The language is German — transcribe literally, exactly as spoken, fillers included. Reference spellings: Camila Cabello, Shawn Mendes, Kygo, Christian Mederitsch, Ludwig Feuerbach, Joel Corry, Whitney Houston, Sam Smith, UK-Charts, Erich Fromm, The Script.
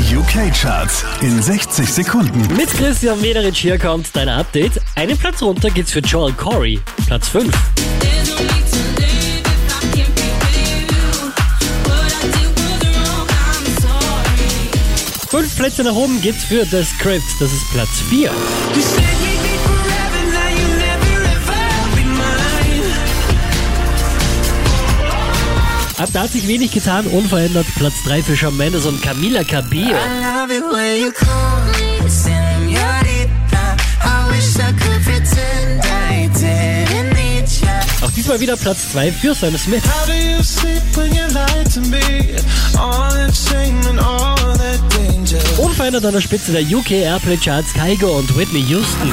Die U K-Charts in sechzig Sekunden. Mit Christian Mederitsch, hier kommt dein Update. Einen Platz runter geht's für Joel Corry, Platz fünf. Fünf Plätze nach oben geht's für The Script, das ist Platz vier. Ab da hat sich wenig getan, unverändert Platz drei für Shawn Mendes und Camila Cabello. Auch diesmal wieder Platz zwei für Sam Smith. Unverändert an der Spitze der U K Airplay Charts Kygo und Whitney Houston.